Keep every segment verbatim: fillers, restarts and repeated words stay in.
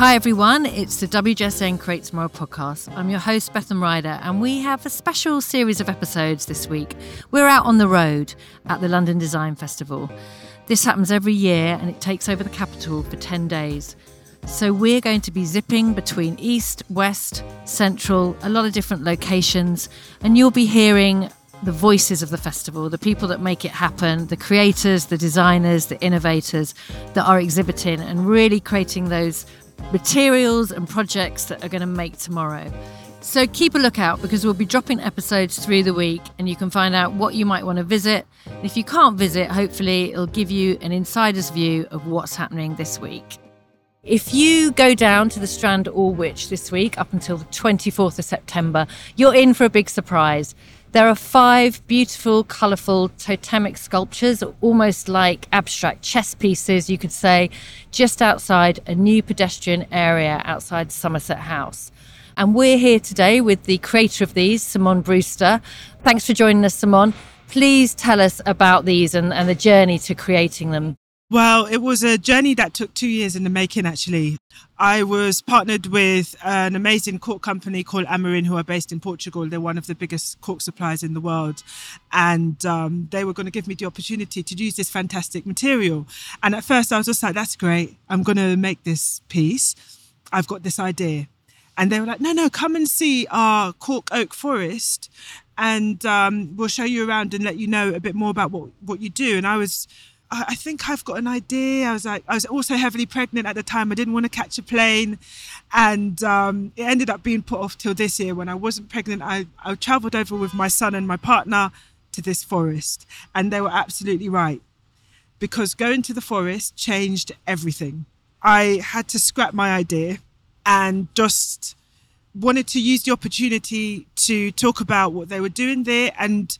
Hi everyone, it's the W G S N Create Tomorrow podcast. I'm your host Bethan Ryder and we have a special series of episodes this week. We're out on the road at the London Design Festival. This happens every year and it takes over the capital for ten days. So we're going to be zipping between east, west, central, a lot of different locations, and you'll be hearing the voices of the festival, the people that make it happen, the creators, the designers, the innovators that are exhibiting and really creating those materials and projects that are going to make tomorrow. So keep a lookout because we'll be dropping episodes through the week and you can find out what you might want to visit. And if you can't visit, hopefully it'll give you an insider's view of what's happening this week. If you go down to the Strand Aldwych this week up until the twenty-fourth of September, you're in for a big surprise. There are five beautiful, colourful totemic sculptures, almost like abstract chess pieces, you could say, just outside a new pedestrian area outside Somerset House. And we're here today with the creator of these, Simone Brewster. Thanks for joining us, Simone. Please tell us about these and, and the journey to creating them. Well, it was a journey that took two years in the making, actually. I was partnered with an amazing cork company called Amorim, who are based in Portugal. They're one of the biggest cork suppliers in the world. And um, they were going to give me the opportunity to use this fantastic material. And at first I was just like, that's great. I'm going to make this piece. I've got this idea. And they were like, no, no, come and see our cork oak forest. And um, we'll show you around and let you know a bit more about what, what you do. And I was... I think I've got an idea. I was like, I was also heavily pregnant at the time. I didn't want to catch a plane. And um, it ended up being put off till this year. When I wasn't pregnant, I, I traveled over with my son and my partner to this forest. And they were absolutely right. Because going to the forest changed everything. I had to scrap my idea and just wanted to use the opportunity to talk about what they were doing there and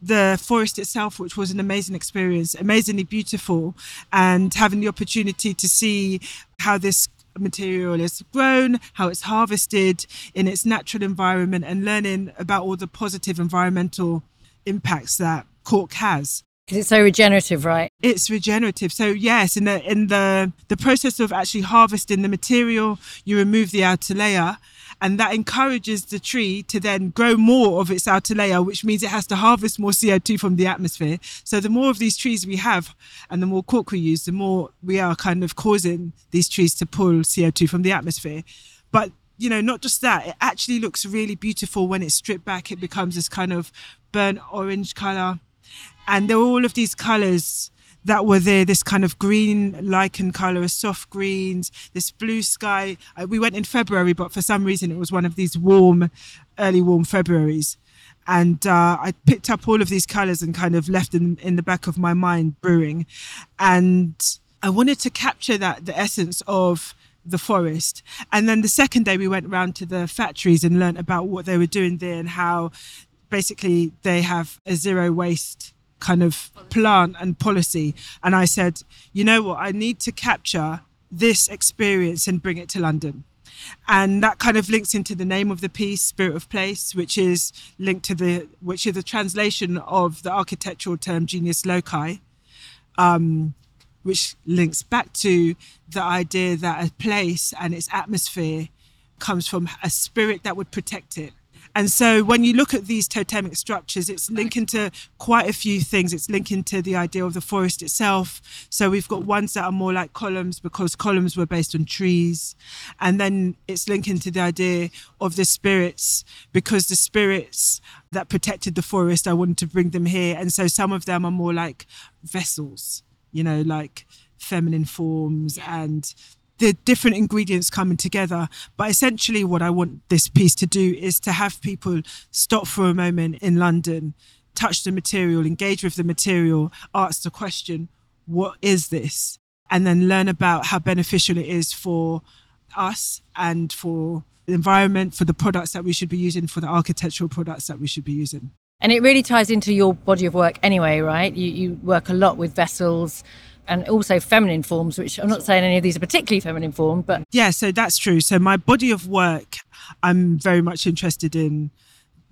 the forest itself, which was an amazing experience, amazingly beautiful, and having the opportunity to see how this material is grown, how it's harvested in its natural environment, and learning about all the positive environmental impacts that cork has. Because it's so regenerative, right? It's regenerative. So yes, in the in the the process of actually harvesting the material, you remove the outer layer. And that encourages the tree to then grow more of its outer layer, which means it has to harvest more C O two from the atmosphere. So the more of these trees we have and the more cork we use, the more we are kind of causing these trees to pull C O two from the atmosphere. But, you know, not just that, it actually looks really beautiful when it's stripped back. It becomes this kind of burnt orange colour. And there were all of these colours that were there, this kind of green lichen colour, soft greens, this blue sky. We went in February, but for some reason it was one of these warm, early warm Februaries. And uh, I picked up all of these colours and kind of left them in the back of my mind brewing. And I wanted to capture that, the essence of the forest. And then the second day we went round to the factories and learnt about what they were doing there and how basically they have a zero waste kind of plant and policy. And I said, you know what, I need to capture this experience and bring it to London. And that kind of links into the name of the piece, Spirit of Place, which is linked to the, which is a translation of the architectural term genius loci, um, which links back to the idea that a place and its atmosphere comes from a spirit that would protect it. And so when you look at these totemic structures, it's linking to quite a few things. It's linking to the idea of the forest itself. So we've got ones that are more like columns because columns were based on trees. And then it's linking to the idea of the spirits because the spirits that protected the forest, I wanted to bring them here. And so some of them are more like vessels, you know, like feminine forms and the different ingredients coming together. But essentially what I want this piece to do is to have people stop for a moment in London, touch the material, engage with the material, ask the question, what is this? And then learn about how beneficial it is for us and for the environment, for the products that we should be using, for the architectural products that we should be using. And it really ties into your body of work anyway, right? You, you work a lot with vessels, and also feminine forms, which I'm not saying any of these are particularly feminine form, but... Yeah, so that's true. So my body of work, I'm very much interested in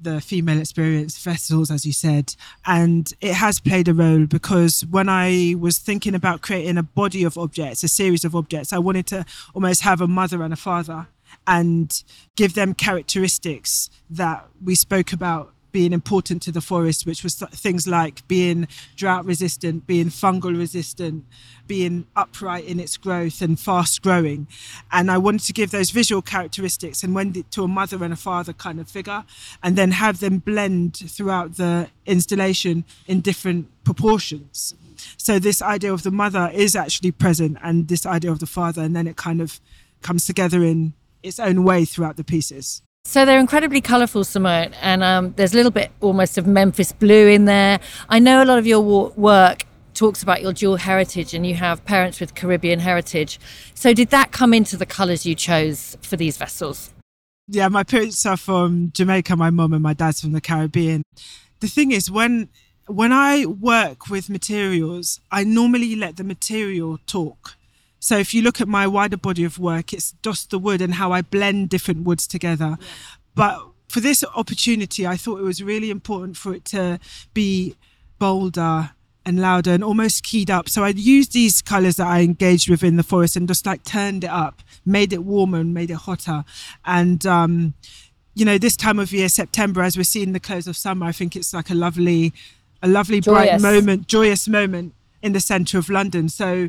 the female experience festivals, as you said, and it has played a role, because when I was thinking about creating a body of objects, a series of objects, I wanted to almost have a mother and a father and give them characteristics that we spoke about being important to the forest, which was things like being drought resistant, being fungal resistant, being upright in its growth and fast growing. And I wanted to give those visual characteristics and went it to a mother and a father kind of figure, and then have them blend throughout the installation in different proportions. So this idea of the mother is actually present, and this idea of the father, and then it kind of comes together in its own way throughout the pieces. So they're incredibly colourful, Simone, and um, there's a little bit almost of Memphis blue in there. I know a lot of your wa- work talks about your dual heritage, and you have parents with Caribbean heritage. So did that come into the colours you chose for these vessels? Yeah, my parents are from Jamaica, my mum, and my dad's from the Caribbean. The thing is, when when I work with materials, I normally let the material talk. So if you look at my wider body of work, it's just the wood and how I blend different woods together. Yeah. But for this opportunity, I thought it was really important for it to be bolder and louder and almost keyed up. So I used these colours that I engaged with in the forest and just like turned it up, made it warmer and made it hotter. And, um, you know, this time of year, September, as we're seeing the close of summer, I think it's like a lovely, a lovely joyous. bright moment, joyous moment in the centre of London. So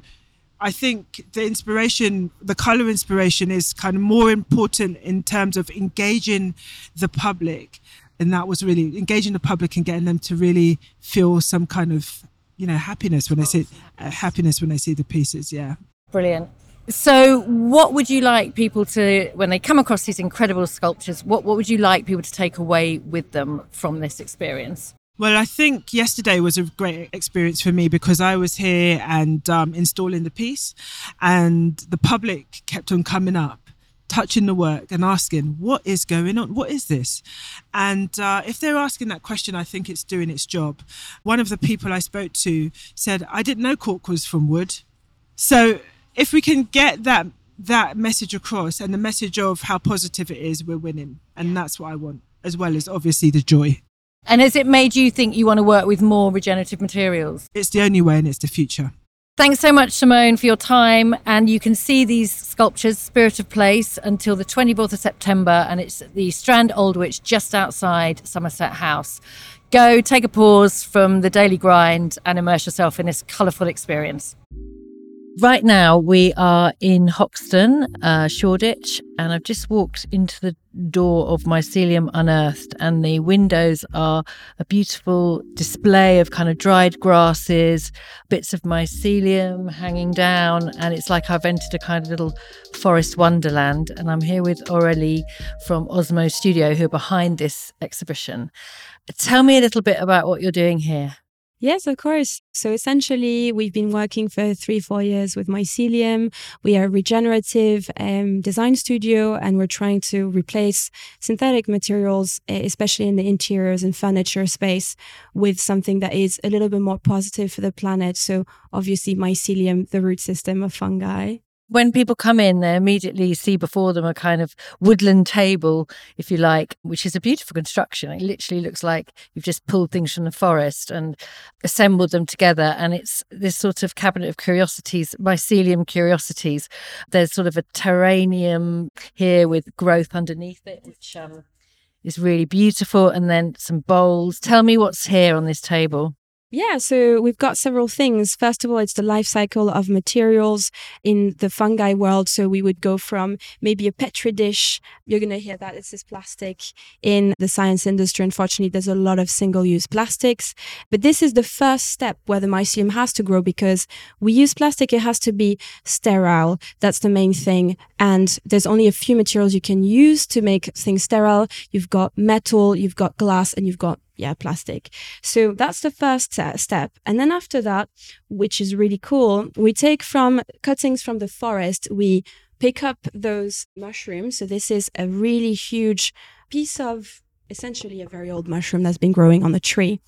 I think the inspiration, the colour inspiration is kind of more important in terms of engaging the public. And that was really engaging the public and getting them to really feel some kind of, you know, happiness when they see uh, happiness when they see the pieces. Yeah. Brilliant. So what would you like people to, when they come across these incredible sculptures, what, what would you like people to take away with them from this experience? Well, I think yesterday was a great experience for me, because I was here and um, installing the piece, and the public kept on coming up, touching the work and asking, what is going on? What is this? And uh, if they're asking that question, I think it's doing its job. One of the people I spoke to said, I didn't know cork was from wood. So if we can get that that message across, and the message of how positive it is, we're winning. And that's what I want, as well as obviously the joy. And has it made you think you want to work with more regenerative materials? It's the only way, and it's the future. Thanks so much, Simone, for your time. And you can see these sculptures, Spirit of Place, until the twenty-fourth of September. And it's at the Strand Aldwych, just outside Somerset House. Go take a pause from the daily grind and immerse yourself in this colourful experience. Right now, we are in Hoxton, uh, Shoreditch, and I've just walked into the door of Mycelium Unearthed, and the windows are a beautiful display of kind of dried grasses, bits of mycelium hanging down, and it's like I've entered a kind of little forest wonderland. And I'm here with Aurélie from Osmose Studio, who are behind this exhibition. Tell me a little bit about what you're doing here. Yes, of course. So essentially, we've been working for three, four years with Mycelium. We are a regenerative um, design studio, and we're trying to replace synthetic materials, especially in the interiors and furniture space, with something that is a little bit more positive for the planet. So obviously, Mycelium, the root system of fungi. When people come in, they immediately see before them a kind of woodland table, if you like, which is a beautiful construction. It literally looks like you've just pulled things from the forest and assembled them together. And it's this sort of cabinet of curiosities, mycelium curiosities. There's sort of a terrarium here with growth underneath it, which um, is really beautiful. And then some bowls. Tell me what's here on this table. Yeah, so we've got several things. First of all, it's the life cycle of materials in the fungi world. So we would go from maybe a Petri dish. You're going to hear that this is plastic in the science industry. Unfortunately, there's a lot of single-use plastics. But this is the first step where the mycelium has to grow, because we use plastic. It has to be sterile. That's the main thing. And there's only a few materials you can use to make things sterile. You've got metal, you've got glass, and you've got Yeah, plastic. So that's the first step. And then after that, which is really cool, we take from cuttings from the forest, we pick up those mushrooms. So this is a really huge piece of essentially a very old mushroom that's been growing on a tree.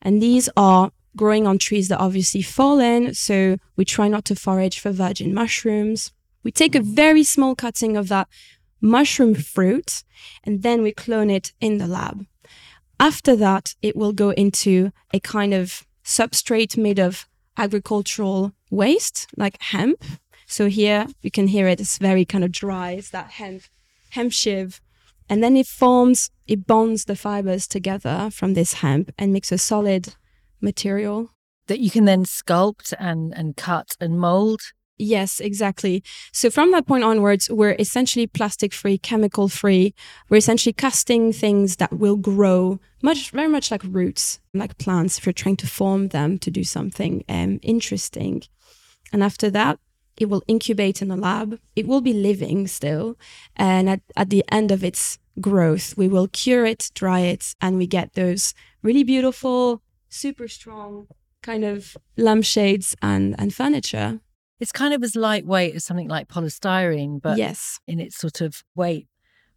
And these are growing on trees that obviously fallen. So we try not to forage for virgin mushrooms. We take a very small cutting of that mushroom fruit, and then we clone it in the lab. After that, it will go into a kind of substrate made of agricultural waste, like hemp. So here you can hear it, it's very kind of dry, it's that hemp, hemp shiv. And then it forms, it bonds the fibers together from this hemp and makes a solid material. That you can then sculpt and, and cut and mold. Yes, exactly. So from that point onwards, we're essentially plastic-free, chemical-free. We're essentially casting things that will grow much, very much like roots, like plants, if you're trying to form them to do something um, interesting. And after that, it will incubate in a lab. It will be living still. And at, at the end of its growth, we will cure it, dry it, and we get those really beautiful, super strong kind of lampshades and, and furniture. It's kind of as lightweight as something like polystyrene, but yes, in its sort of weight,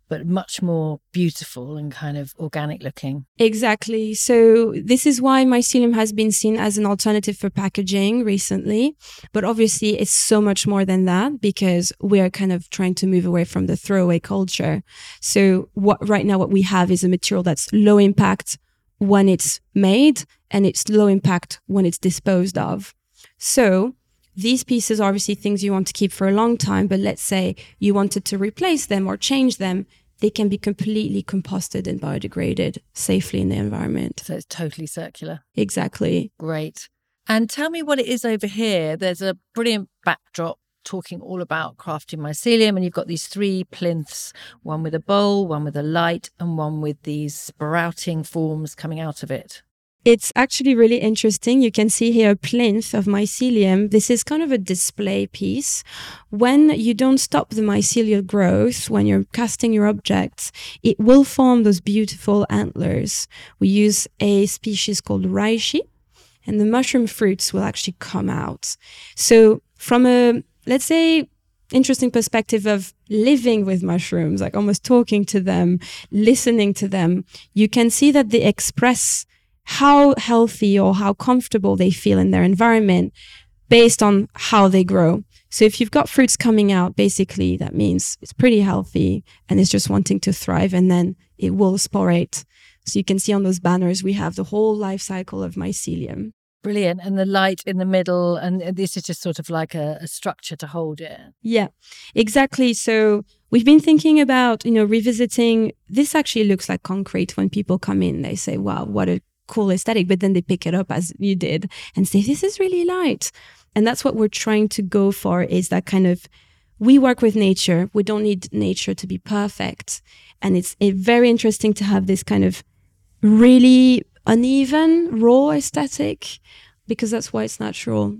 but much more beautiful and kind of organic looking. Exactly. So this is why mycelium has been seen as an alternative for packaging recently. But obviously, it's so much more than that, because we are kind of trying to move away from the throwaway culture. So what right now what we have is a material that's low impact when it's made, and it's low impact when it's disposed of. So these pieces are obviously things you want to keep for a long time, but let's say you wanted to replace them or change them, they can be completely composted and biodegraded safely in the environment. So it's totally circular. Exactly. Great. And tell me what it is over here. There's a brilliant backdrop talking all about crafting mycelium, and you've got these three plinths, one with a bowl, one with a light, and one with these sprouting forms coming out of it. It's actually really interesting. You can see here a plinth of mycelium. This is kind of a display piece. When you don't stop the mycelial growth, when you're casting your objects, it will form those beautiful antlers. We use a species called Reishi, and the mushroom fruits will actually come out. So from a, let's say, interesting perspective of living with mushrooms, like almost talking to them, listening to them, you can see that they express how healthy or how comfortable they feel in their environment based on how they grow. So if you've got fruits coming out, basically that means it's pretty healthy and it's just wanting to thrive, and then it will sporate. So you can see on those banners, we have the whole life cycle of mycelium. Brilliant. And the light in the middle, and this is just sort of like a, a structure to hold it. Yeah, exactly. So we've been thinking about, you know, revisiting, this actually looks like concrete when people come in, they say, wow, what a cool aesthetic, but then they pick it up as you did and say, this is really light. And that's what we're trying to go for, is that kind of, we work with nature, we don't need nature to be perfect. And it's it, very interesting to have this kind of really uneven, raw aesthetic, because that's why it's natural.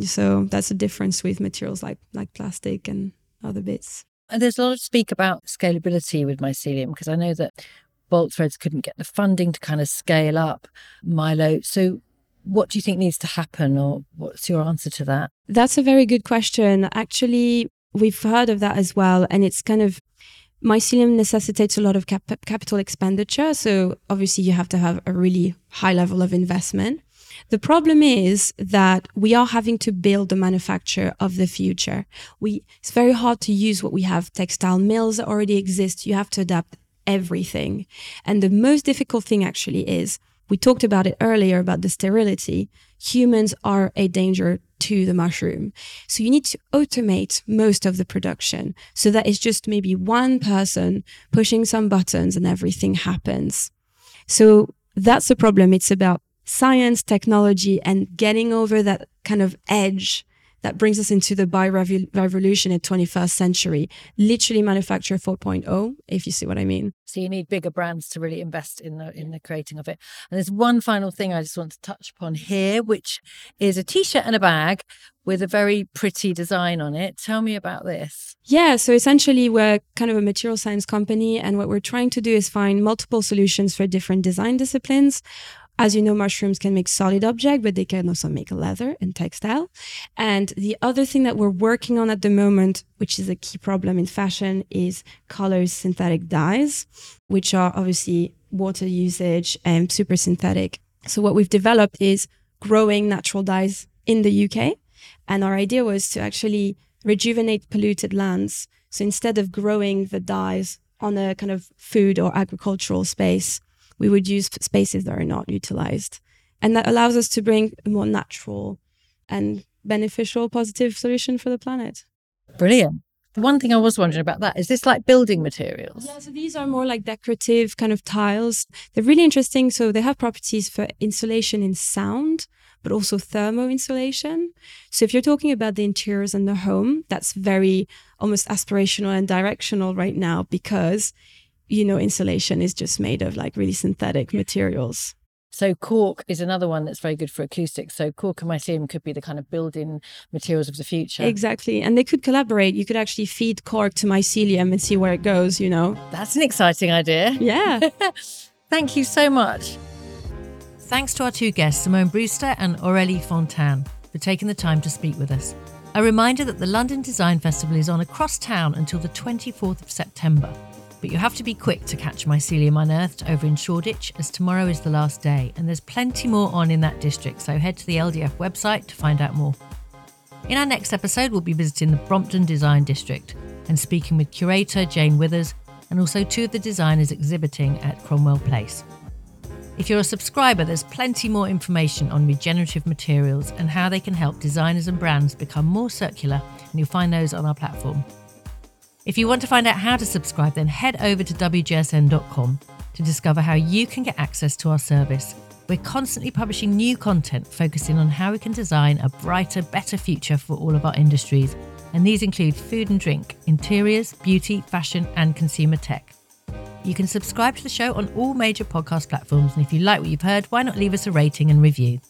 So that's the difference with materials like like plastic and other bits. And there's a lot of speak about scalability with mycelium, because I know that Bolt Threads couldn't get the funding to kind of scale up Milo. So what do you think needs to happen, or what's your answer to that? That's a very good question. Actually, we've heard of that as well. And it's kind of, mycelium necessitates a lot of cap- capital expenditure. So obviously you have to have a really high level of investment. The problem is that we are having to build the manufacture of the future. We It's very hard to use what we have. Textile mills that already exist. You have to adapt everything. And the most difficult thing actually is, we talked about it earlier about the sterility, humans are a danger to the mushroom. So you need to automate most of the production so that it's just maybe one person pushing some buttons and everything happens. So that's the problem. It's about science, technology, and getting over that kind of edge that brings us into the bio-revolution in the twenty-first century. Literally manufacture four point oh, if you see what I mean. So you need bigger brands to really invest in the in the creating of it. And there's one final thing I just want to touch upon here, which is a T-shirt and a bag with a very pretty design on it. Tell me about this. Yeah, so essentially we're kind of a material science company, and what we're trying to do is find multiple solutions for different design disciplines. As you know, mushrooms can make solid object, but they can also make leather and textile. And the other thing that we're working on at the moment, which is a key problem in fashion, is colors, synthetic dyes, which are obviously water usage and super synthetic. So what we've developed is growing natural dyes in the U K. And our idea was to actually rejuvenate polluted lands. So instead of growing the dyes on a kind of food or agricultural space, we would use spaces that are not utilized. And that allows us to bring a more natural and beneficial, positive solution for the planet. Brilliant. The one thing I was wondering about that, is this like building materials? Yeah, so these are more like decorative kind of tiles. They're really interesting. So they have properties for insulation in sound, but also thermo insulation. So if you're talking about the interiors and the home, that's very almost aspirational and directional right now because, you know, insulation is just made of like really synthetic materials. So cork is another one that's very good for acoustics. So cork and mycelium could be the kind of building materials of the future. Exactly. And they could collaborate. You could actually feed cork to mycelium and see where it goes, you know. That's an exciting idea. Yeah. Thank you so much. Thanks to our two guests, Simone Brewster and Aurélie Fontan, for taking the time to speak with us. A reminder that the London Design Festival is on across town until the twenty-fourth of September. But you have to be quick to catch Mycelium Unearthed over in Shoreditch, as tomorrow is the last day and there's plenty more on in that district, so head to the L D F website to find out more. In our next episode, we'll be visiting the Brompton Design District and speaking with curator Jane Withers and also two of the designers exhibiting at Cromwell Place. If you're a subscriber, there's plenty more information on regenerative materials and how they can help designers and brands become more circular, and you'll find those on our platform. If you want to find out how to subscribe, then head over to W G S N dot com to discover how you can get access to our service. We're constantly publishing new content focusing on how we can design a brighter, better future for all of our industries. And these include food and drink, interiors, beauty, fashion, and consumer tech. You can subscribe to the show on all major podcast platforms. And if you like what you've heard, why not leave us a rating and review?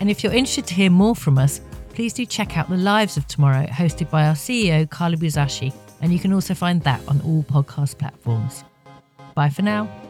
And if you're interested to hear more from us, please do check out The Lives of Tomorrow, hosted by our C E O, Carla Buzashi. And you can also find that on all podcast platforms. Bye for now.